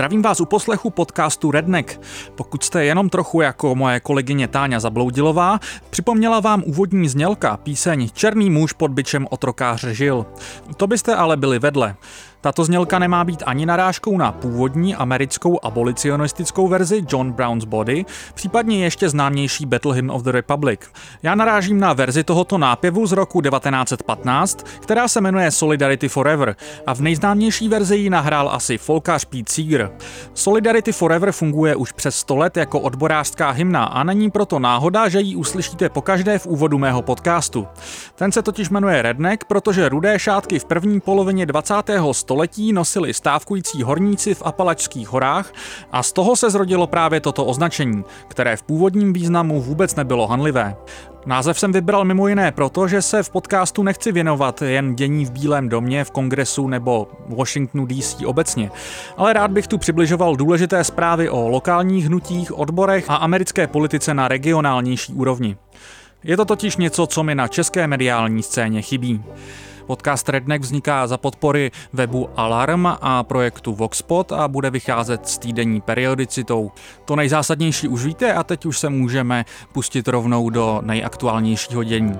Zdravím vás u poslechu podcastu Redneck. Pokud jste jenom trochu jako moje kolegyně Táňa Zabloudilová, připomněla vám úvodní znělka píseň Černý muž pod bičem otrokáře žil. To byste ale byli vedle. Tato znělka nemá být ani narážkou na původní americkou abolicionistickou verzi John Brown's Body, případně ještě známější Battle Hymn of the Republic. Já narážím na verzi tohoto nápěvu z roku 1915, která se jmenuje Solidarity Forever a v nejznámější verzi ji nahrál asi folkař Pete Seeger. Solidarity Forever funguje už přes 100 let jako odborářská hymna a není proto náhoda, že ji uslyšíte pokaždé v úvodu mého podcastu. Ten se totiž jmenuje Redneck, protože rudé šátky v první polovině 20. století nosili stávkující horníci v Apalačských horách a z toho se zrodilo právě toto označení, které v původním významu vůbec nebylo hanlivé. Název jsem vybral mimo jiné proto, že se v podcastu nechci věnovat jen dění v Bílém domě, v Kongresu nebo Washingtonu DC obecně, ale rád bych tu přibližoval důležité zprávy o lokálních hnutích, odborech a americké politice na regionálnější úrovni. Je to totiž něco, co mi na české mediální scéně chybí. Podcast Redneck vzniká za podpory webu Alarm a projektu Voxpot a bude vycházet s týdenní periodicitou. To nejzásadnější už víte a teď už se můžeme pustit rovnou do nejaktuálnějšího dění.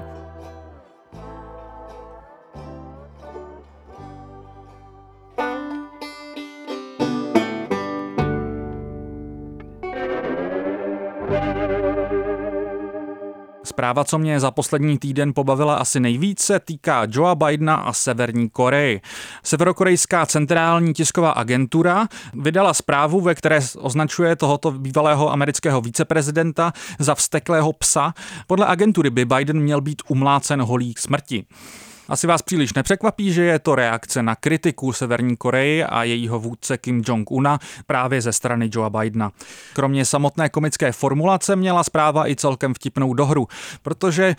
Zpráva, co mě za poslední týden pobavila asi nejvíc, se týká Joea Bidena a Severní Koreji. Severokorejská centrální tisková agentura vydala zprávu, ve které označuje tohoto bývalého amerického viceprezidenta za vzteklého psa. Podle agentury by Biden měl být umlácen holí k smrti. Asi vás příliš nepřekvapí, že je to reakce na kritiku Severní Koreji a jejího vůdce Kim Jong-una právě ze strany Joea Bidena. Kromě samotné komické formulace měla zpráva i celkem vtipnou dohru, protože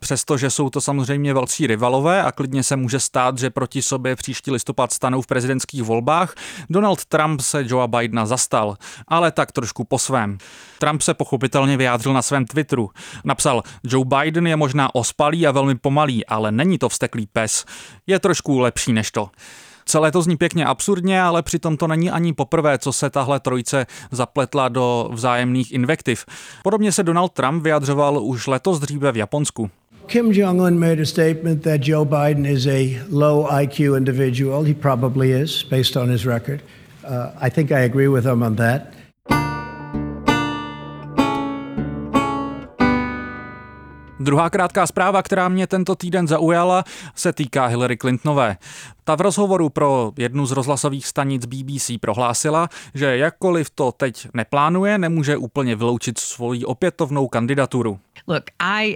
přestože jsou to samozřejmě velcí rivalové a klidně se může stát, že proti sobě příští listopad stanou v prezidentských volbách, Donald Trump se Joea Bidena zastal, ale tak trošku po svém. Trump se pochopitelně vyjádřil na svém Twitteru. Napsal: Joe Biden je možná ospalý a velmi pomalý, ale není to vzteklý pes. Je trošku lepší než to. Celé to zní pěkně absurdně, ale přitom to není ani poprvé, co se tahle trojice zapletla do vzájemných invektiv. Podobně se Donald Trump vyjadřoval už letos dříve v Japonsku. Kim Jong-un made a statement that Joe Biden is a low IQ individual. He probably is, based on his record. I think I agree with him on that. Druhá krátká zpráva, která mě tento týden zaujala, se týká Hillary Clintonové. Ta v rozhovoru pro jednu z rozhlasových stanic BBC prohlásila, že jakkoliv to teď neplánuje, nemůže úplně vyloučit svoji opětovnou kandidaturu. Look,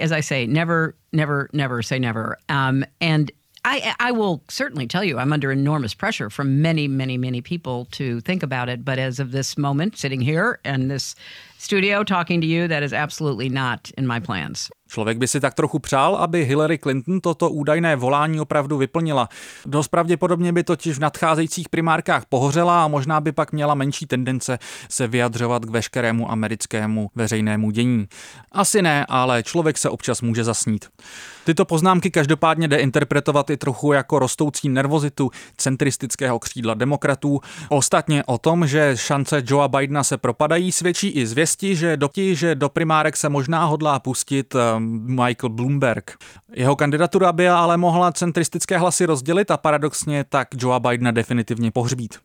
as I say, never say never. I will certainly tell you I'm under enormous pressure from many people to think about it, but as of this moment sitting here in this studio talking to you, that is absolutely not in my plans. Člověk by si tak trochu přál, aby Hillary Clinton toto údajné volání opravdu vyplnila. Dost pravděpodobně by totiž v nadcházejících primárkách pohořela a možná by pak měla menší tendence se vyjadřovat k veškerému americkému veřejnému dění. Asi ne, ale člověk se občas může zasnít. Tyto poznámky každopádně jde interpretovat i trochu jako rostoucí nervozitu centristického křídla demokratů. Ostatně o tom, že šance Joea Bidena se propadají, svědčí i zvěsti, že do primárek se možná hodlá pustit Michael Bloomberg. Jeho kandidatura by ale mohla centristické hlasy rozdělit a paradoxně tak Joea Bidena definitivně pohřbít.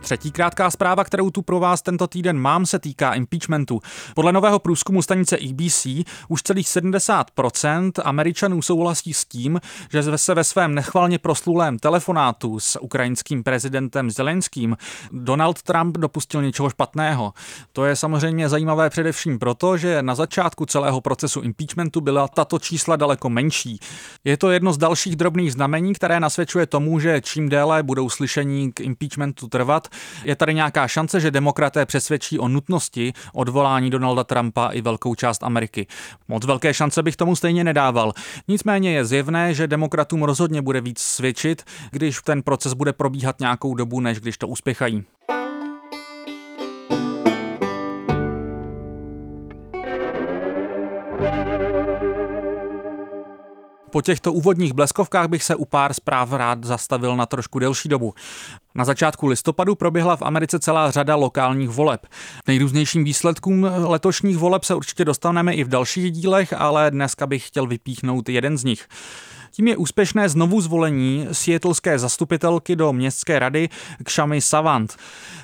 Třetí krátká zpráva, kterou tu pro vás tento týden mám, se týká impeachmentu. Podle nového průzkumu stanice ABC už celých 70% Američanů souhlasí s tím, že se ve svém nechvalně proslulém telefonátu s ukrajinským prezidentem Zelenským Donald Trump dopustil něčeho špatného. To je samozřejmě zajímavé především proto, že na začátku celého procesu impeachmentu byla tato čísla daleko menší. Je to jedno z dalších drobných znamení, které nasvědčuje tomu, že čím déle budou slyšení k impeachmentu trvat, je tady nějaká šance, že demokraté přesvědčí o nutnosti odvolání Donalda Trumpa i velkou část Ameriky. Moc velké šance bych tomu stejně nedával. Nicméně je zjevné, že demokratům rozhodně bude víc svědčit, když ten proces bude probíhat nějakou dobu, než když to uspěchají. Po těchto úvodních bleskovkách bych se u pár zpráv rád zastavil na trošku delší dobu. Na začátku listopadu proběhla v Americe celá řada lokálních voleb. Nejrůznějším výsledkům letošních voleb se určitě dostaneme i v dalších dílech, ale dneska bych chtěl vypíchnout jeden z nich. Tím je úspěšné znovuzvolení seattleské zastupitelky do městské rady Kshamy Sawant.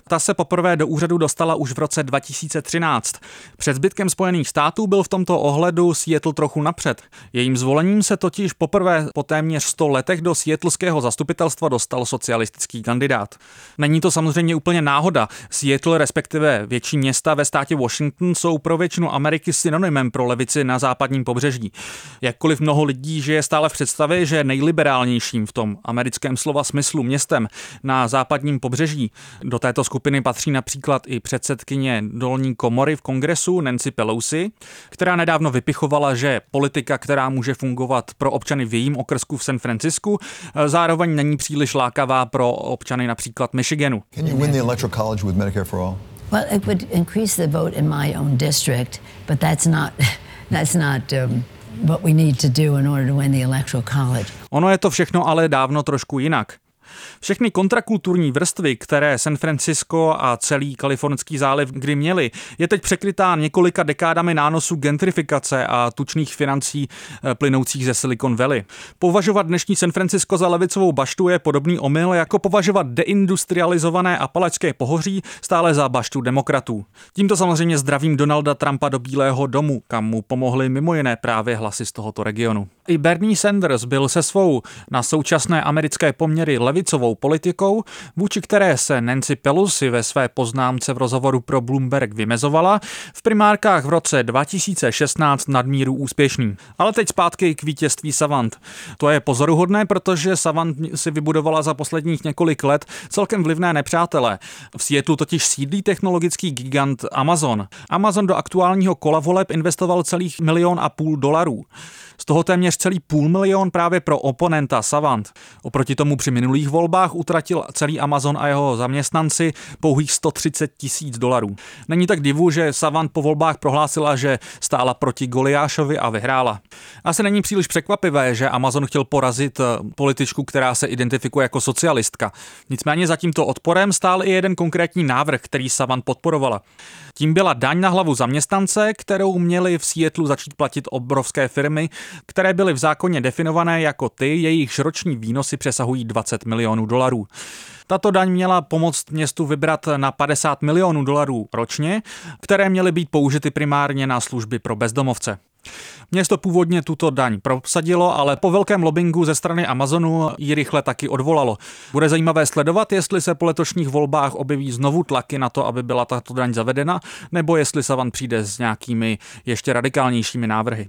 Ta se poprvé do úřadu dostala už v roce 2013. Před zbytkem Spojených států byl v tomto ohledu Seattle trochu napřed. Jejím zvolením se totiž poprvé po téměř 100 letech do seattleského zastupitelstva dostal socialistický kandidát. Není to samozřejmě úplně náhoda. Seattle, respektive větší města ve státě Washington, jsou pro většinu Ameriky synonymem pro levici na západním pobřeží. Jakkoliv mnoho lidí žije stále v představě, že nejliberálnějším v tom americkém slova smyslu městem na západním pobřeží. Do této skupiny patří například i předsedkyně dolní komory v kongresu Nancy Pelosi, která nedávno vypichovala, že politika, která může fungovat pro občany v jejím okrsku v San Francisku, zároveň není příliš lákavá pro občany například Michiganu. Can you win the electoral college with Medicare for all? Well, it would increase the vote in my own district, but that's not what we need to do in order to win the electoral college. Ono je to všechno ale dávno trošku jinak. Všechny kontrakulturní vrstvy, které San Francisco a celý kalifornský záliv kdy měli, je teď překrytá několika dekádami nánosu gentrifikace a tučných financí plynoucích ze Silicon Valley. Považovat dnešní San Francisco za levicovou baštu je podobný omyl, jako považovat deindustrializované Apalačské pohoří stále za baštu demokratů. Tímto samozřejmě zdravím Donalda Trumpa do Bílého domu, kam mu pomohly mimo jiné právě hlasy z tohoto regionu. I Bernie Sanders byl se svou na současné americké poměry levicovou politikou, vůči které se Nancy Pelosi ve své poznámce v rozhovoru pro Bloomberg vymezovala, v primárkách v roce 2016 nadmíru úspěšný. Ale teď zpátky k vítězství Sawant. To je pozoruhodné, protože Sawant si vybudovala za posledních několik let celkem vlivné nepřátelé. V Seattlu totiž sídlí technologický gigant Amazon. Amazon do aktuálního kola voleb investoval celých $1,5 milionu. Z toho téměř celý $500,000 právě pro oponenta Sawant. Oproti tomu při minulých volbách utratil celý Amazon a jeho zaměstnanci pouhých $130,000. Není tak divu, že Sawant po volbách prohlásila, že stála proti Goliášovi a vyhrála. Asi není příliš překvapivé, že Amazon chtěl porazit političku, která se identifikuje jako socialistka. Nicméně za tímto odporem stál i jeden konkrétní návrh, který Sawant podporovala. Tím byla daň na hlavu zaměstnance, kterou měly v Seattlu začít platit obrovské firmy, které byly v zákoně definované jako ty, jejichž roční výnosy přesahují $20 milionů. Tato daň měla pomoct městu vybrat na $50 milionů ročně, které měly být použity primárně na služby pro bezdomovce. Město původně tuto daň prosadilo, ale po velkém lobbingu ze strany Amazonu ji rychle taky odvolalo. Bude zajímavé sledovat, jestli se po letošních volbách objeví znovu tlaky na to, aby byla tato daň zavedena, nebo jestli Sawant přijde s nějakými ještě radikálnějšími návrhy.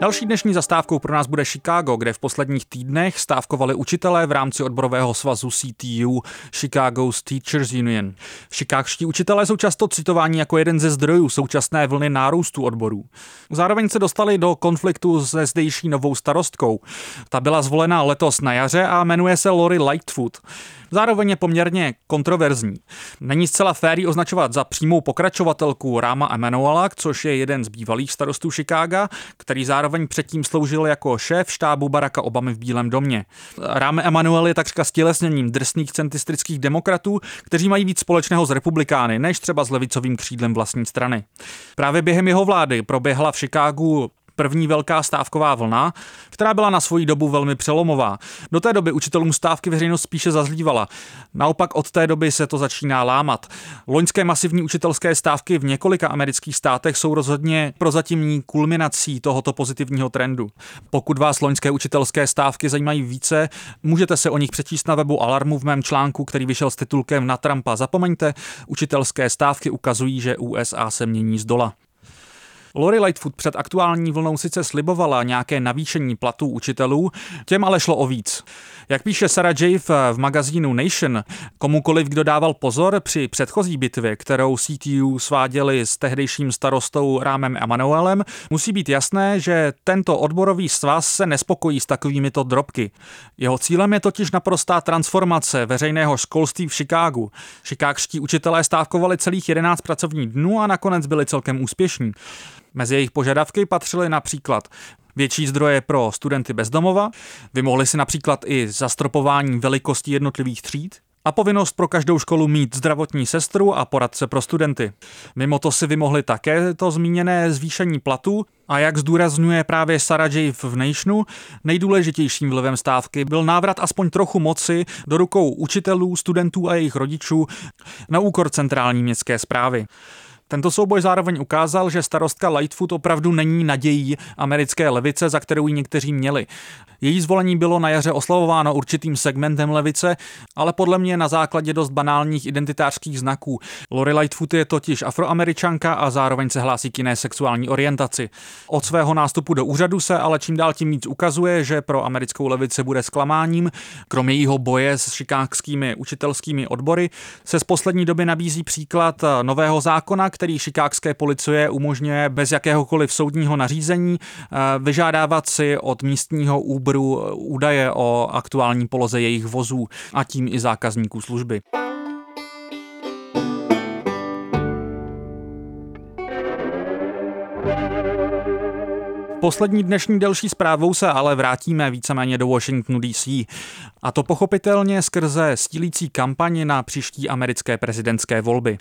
Další dnešní zastávkou pro nás bude Chicago, kde v posledních týdnech stávkovali učitelé v rámci odborového svazu CTU, Chicago Teachers Union. Chicagští učitelé jsou často citováni jako jeden ze zdrojů současné vlny nárůstu odborů. Zároveň se dostali do konfliktu se zdejší novou starostkou. Ta byla zvolena letos na jaře a jmenuje se Lori Lightfoot. Zároveň je poměrně kontroverzní. Není zcela fér ji označovat za přímou pokračovatelku Ráma Emanuela, což je jeden z bývalých starostů Chicaga, který zároveň předtím sloužil jako šéf štábu Baracka Obamy v Bílém domě. Rahm Emanuel je takřka stělesněním drsných centristických demokratů, kteří mají víc společného s republikány, než třeba s levicovým křídlem vlastní strany. Právě během jeho vlády proběhla v Chicagu první velká stávková vlna, která byla na svoji dobu velmi přelomová. Do té doby učitelům stávky veřejnost spíše zazlívala. Naopak od té doby se to začíná lámat. Loňské masivní učitelské stávky v několika amerických státech jsou rozhodně prozatímní kulminací tohoto pozitivního trendu. Pokud vás loňské učitelské stávky zajímají více, můžete se o nich přečíst na webu Alarmu v mém článku, který vyšel s titulkem Na Trumpa zapomeňte, učitelské stávky ukazují, že USA se mění zdola. Lori Lightfoot před aktuální vlnou sice slibovala nějaké navýšení platů učitelů, těm ale šlo o víc. Jak píše Sarah Jaffe v magazínu Nation, komukoliv, kdo dával pozor při předchozí bitvě, kterou CTU sváděli s tehdejším starostou Rámem Emanuelem, musí být jasné, že tento odborový svaz se nespokojí s takovýmito drobky. Jeho cílem je totiž naprostá transformace veřejného školství v Chicagu. Chicagští učitelé stávkovali celých 11 pracovních dnů a nakonec byli celkem úspěšní. Mezi jejich požadavky patřily například větší zdroje pro studenty bezdomova, vymohli si například i zastropování velikosti jednotlivých tříd a povinnost pro každou školu mít zdravotní sestru a poradce pro studenty. Mimo to si vymohli také to zmíněné zvýšení platů a jak zdůrazňuje právě Sarah Jaffe v Nationu, nejdůležitějším vlivem stávky byl návrat aspoň trochu moci do rukou učitelů, studentů a jejich rodičů na úkor centrální městské správy. Tento souboj zároveň ukázal, že starostka Lightfoot opravdu není nadějí americké levice, za kterou ji někteří měli. Její zvolení bylo na jaře oslavováno určitým segmentem levice, ale podle mě na základě dost banálních identitářských znaků. Lori Lightfoot je totiž afroameričanka a zároveň se hlásí k jiné sexuální orientaci. Od svého nástupu do úřadu se ale čím dál tím víc ukazuje, že pro americkou levici bude zklamáním. Kromě jeho boje s chicagskými učitelskými odbory se z poslední doby nabízí příklad nového zákona, který chicagské policie umožňuje bez jakéhokoliv soudního nařízení vyžádávat si od místního Uberu údaje o aktuální poloze jejich vozů a tím i zákazníků služby. Poslední dnešní delší zprávou se ale vrátíme víceméně do Washingtonu DC. A to pochopitelně skrze stílící kampaň na příští americké prezidentské volby.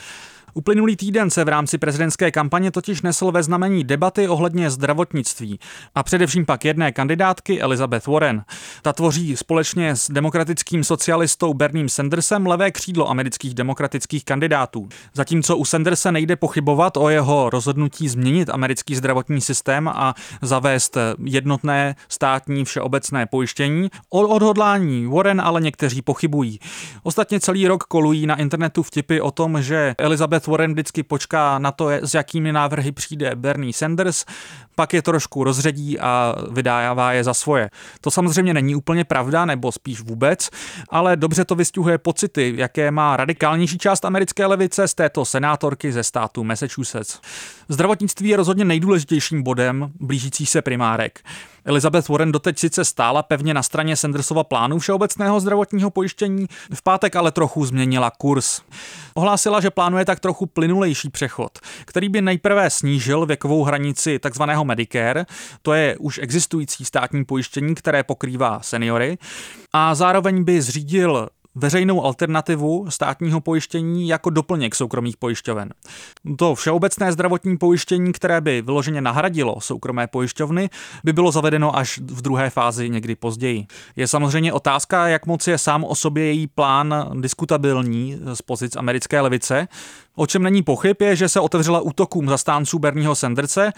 Uplynulý týden se v rámci prezidentské kampaně totiž nesl ve znamení debaty ohledně zdravotnictví a především pak jedné kandidátky Elizabeth Warren. Ta tvoří společně s demokratickým socialistou Bernie Sandersem levé křídlo amerických demokratických kandidátů. Zatímco u Sandersa nejde pochybovat o jeho rozhodnutí změnit americký zdravotní systém a zavést jednotné státní všeobecné pojištění, o odhodlání Warren ale někteří pochybují. Ostatně celý rok kolují na internetu vtipy o tom, že Elizabeth Warren vždycky počká na to, s jakými návrhy přijde Bernie Sanders, pak je trošku rozředí a vydává je za svoje. To samozřejmě není úplně pravda, nebo spíš vůbec, ale dobře to vystihuje pocity, jaké má radikálnější část americké levice z této senátorky ze státu Massachusetts. Zdravotnictví je rozhodně nejdůležitějším bodem blížících se primárek. Elizabeth Warren doteď sice stála pevně na straně Sandersova plánu všeobecného zdravotního pojištění, v pátek ale trochu změnila kurz. Ohlásila, že plánuje tak trochu plynulejší přechod, který by nejprve snížil věkovou hranici tzv. Medicare, to je už existující státní pojištění, které pokrývá seniory, a zároveň by zřídil veřejnou alternativu státního pojištění jako doplněk soukromých pojišťoven. To všeobecné zdravotní pojištění, které by vyloženě nahradilo soukromé pojišťovny, by bylo zavedeno až v druhé fázi někdy později. Je samozřejmě otázka, jak moc je sám o sobě její plán diskutabilní z pozic americké levice. O čem není pochyb je, že se otevřela útokům zastánců Bernieho Sanderse.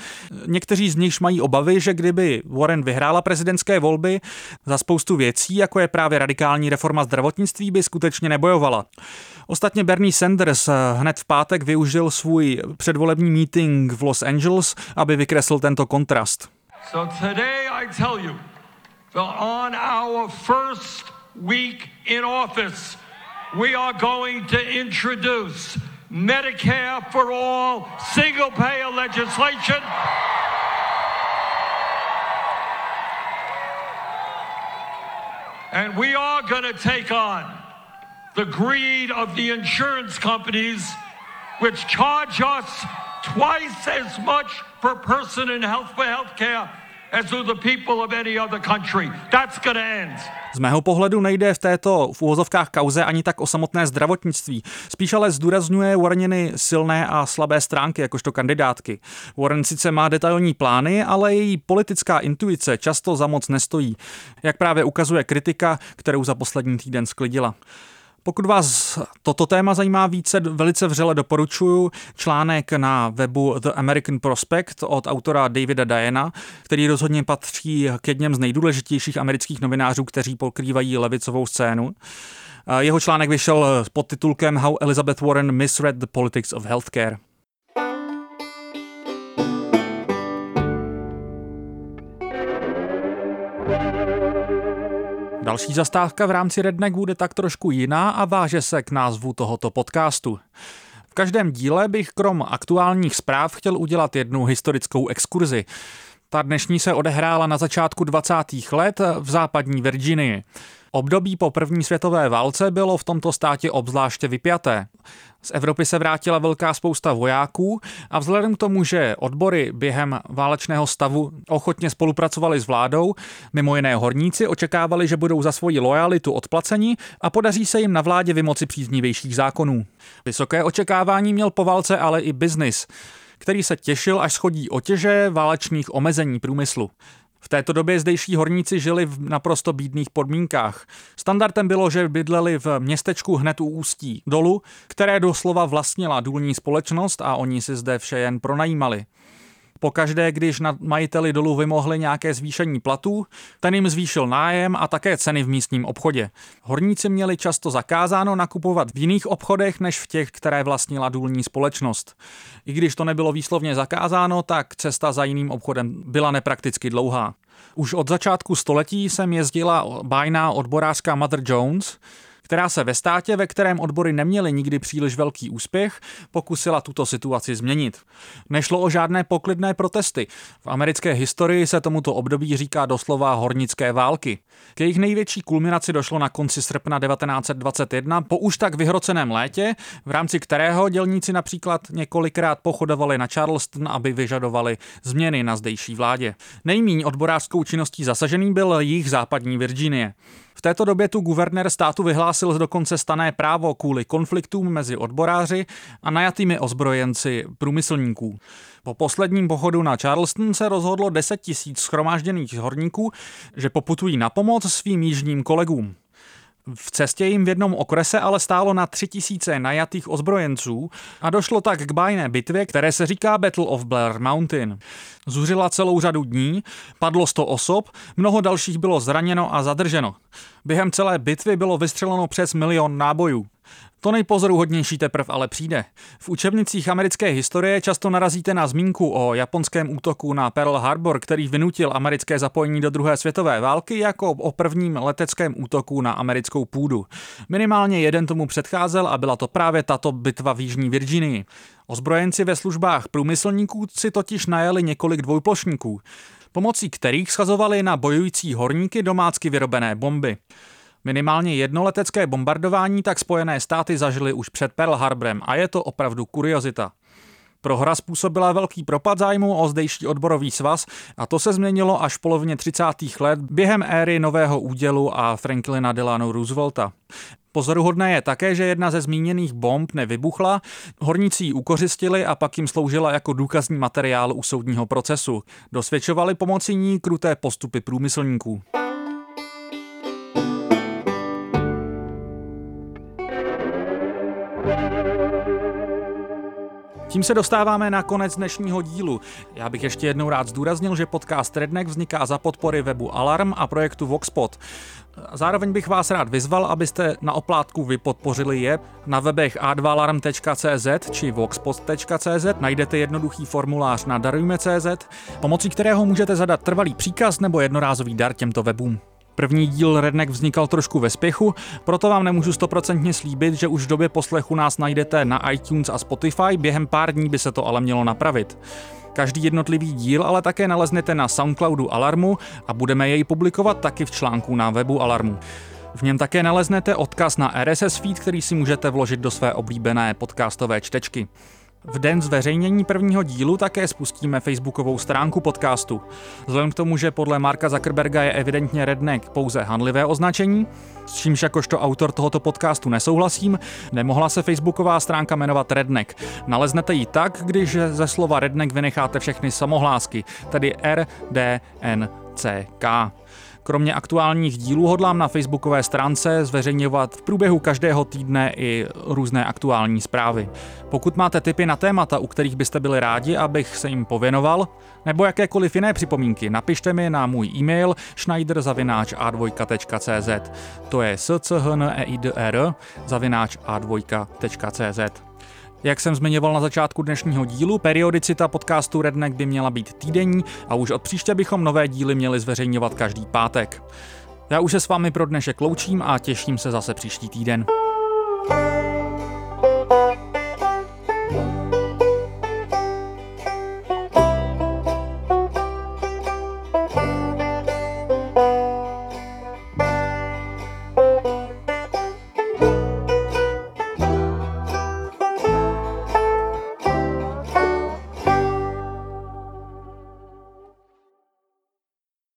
Někteří z nich mají obavy, že kdyby Warren vyhrála prezidentské volby, za spoustu věcí, jako je právě radikální reforma zdravotnictví, by skutečně nebojovala. Ostatně Bernie Sanders hned v pátek využil svůj předvolební meeting v Los Angeles, aby vykreslil tento kontrast. So today I tell you, on our first week in office, we are going to introduce Medicare for all, single-payer legislation. And we are going to take on the greed of the insurance companies, which charge us twice as much per person in health for healthcare as do the people of any other country. That's going to end. Z mého pohledu nejde v této v uvozovkách kauze ani tak o samotné zdravotnictví. Spíš ale zdůrazňuje Warreniny silné a slabé stránky jakožto kandidátky. Warren sice má detailní plány, ale její politická intuice často za moc nestojí, jak právě ukazuje kritika, kterou za poslední týden sklidila. Pokud vás toto téma zajímá více, velice vřele doporučuju článek na webu The American Prospect od autora Davida Diana, který rozhodně patří k jedním z nejdůležitějších amerických novinářů, kteří pokrývají levicovou scénu. Jeho článek vyšel pod titulkem How Elizabeth Warren Misread the Politics of Healthcare. Další zastávka v rámci Redneck bude tak trošku jiná a váže se k názvu tohoto podcastu. V každém díle bych krom aktuálních zpráv chtěl udělat jednu historickou exkurzi. Ta dnešní se odehrála na začátku 20. let v západní Virginii. Období po první světové válce bylo v tomto státě obzvláště vypjaté. Z Evropy se vrátila velká spousta vojáků a vzhledem k tomu, že odbory během válečného stavu ochotně spolupracovaly s vládou, mimo jiné horníci očekávali, že budou za svoji lojalitu odplaceni a podaří se jim na vládě vymoci příznivějších zákonů. Vysoké očekávání měl po válce ale i biznis, který se těšil, až schodí otěže válečných omezení průmyslu. V této době zdejší horníci žili v naprosto bídných podmínkách. Standardem bylo, že bydleli v městečku hned u ústí dolu, které doslova vlastnila důlní společnost a oni si zde vše jen pronajímali. Pokaždé, když nad majiteli dolu vymohli nějaké zvýšení platů, ten jim zvýšil nájem a také ceny v místním obchodě. Horníci měli často zakázáno nakupovat v jiných obchodech než v těch, které vlastnila důlní společnost. I když to nebylo výslovně zakázáno, tak cesta za jiným obchodem byla neprakticky dlouhá. Už od začátku století sem jezdila bájná odborářka Mother Jones, která se ve státě, ve kterém odbory neměly nikdy příliš velký úspěch, pokusila tuto situaci změnit. Nešlo o žádné poklidné protesty. V americké historii se tomuto období říká doslova hornické války. K jejich největší kulminaci došlo na konci srpna 1921 po už tak vyhroceném létě, v rámci kterého dělníci například několikrát pochodovali na Charleston, aby vyžadovali změny na zdejší vládě. Nejméně odborářskou činností zasažený byl jih západní Virginie. V této době tu guvernér státu vyhlásil dokonce stanné právo kvůli konfliktům mezi odboráři a najatými ozbrojenci průmyslníků. Po posledním pochodu na Charleston se rozhodlo 10 000 shromážděných horníků, že poputují na pomoc svým jižním kolegům. V cestě jim v jednom okrese ale stálo na 3 000 najatých ozbrojenců a došlo tak k bájné bitvě, které se říká Battle of Blair Mountain. Zuřila celou řadu dní, padlo 100 osob, mnoho dalších bylo zraněno a zadrženo. Během celé bitvy bylo vystřeleno přes 1 000 000 nábojů. To nejpozoruhodnější teprv ale přijde. V učebnicích americké historie často narazíte na zmínku o japonském útoku na Pearl Harbor, který vynutil americké zapojení do druhé světové války, jako o prvním leteckém útoku na americkou půdu. Minimálně jeden tomu předcházel a byla to právě tato bitva v jižní Virginii. Ozbrojenci ve službách průmyslníků si totiž najeli několik dvojplošníků, pomocí kterých shazovali na bojující horníky domácky vyrobené bomby. Minimálně jedno letecké bombardování tak Spojené státy zažily už před Pearl Harborem a je to opravdu kuriozita. Prohra způsobila velký propad zájmu o zdejší odborový svaz a to se změnilo až v polovině 30. let během éry Nového údělu a Franklina Delano Roosevelta. Pozoruhodné je také, že jedna ze zmíněných bomb nevybuchla, horníci ji ukořistili a pak jim sloužila jako důkazní materiál u soudního procesu. Dosvědčovali pomocí ní kruté postupy průmyslníků. Tím se dostáváme na konec dnešního dílu. Já bych ještě jednou rád zdůraznil, že podcast Redneck vzniká za podpory webu Alarm a projektu Voxpot. Zároveň bych vás rád vyzval, abyste na oplátku vy podpořili je. Na webech a2alarm.cz či voxpot.cz najdete jednoduchý formulář na darujme.cz, pomocí kterého můžete zadat trvalý příkaz nebo jednorázový dar těmto webům. První díl Redneck vznikal trošku ve spěchu, proto vám nemůžu 100% slíbit, že už v době poslechu nás najdete na iTunes a Spotify, během pár dní by se to ale mělo napravit. Každý jednotlivý díl ale také naleznete na Soundcloudu Alarmu a budeme jej publikovat taky v článku na webu Alarmu. V něm také naleznete odkaz na RSS feed, který si můžete vložit do své oblíbené podcastové čtečky. V den zveřejnění prvního dílu také spustíme facebookovou stránku podcastu. Vzhledem k tomu, že podle Marka Zuckerberga je evidentně Redneck pouze hanlivé označení, s čímž jakožto autor tohoto podcastu nesouhlasím, nemohla se facebooková stránka jmenovat Redneck. Naleznete ji tak, když ze slova Redneck vynecháte všechny samohlásky, tedy RDNCK. Kromě aktuálních dílů hodlám na facebookové stránce zveřejňovat v průběhu každého týdne i různé aktuální zprávy. Pokud máte tipy na témata, u kterých byste byli rádi, abych se jim pověnoval, nebo jakékoliv jiné připomínky, napište mi na můj e-mail schneider@a2.cz. To je schneider@a2.cz. Jak jsem zmiňoval na začátku dnešního dílu, periodicita podcastu Redneck by měla být týdenní a už od příště bychom nové díly měli zveřejňovat každý pátek. Já už se s vámi pro dnešek loučím a těším se zase příští týden.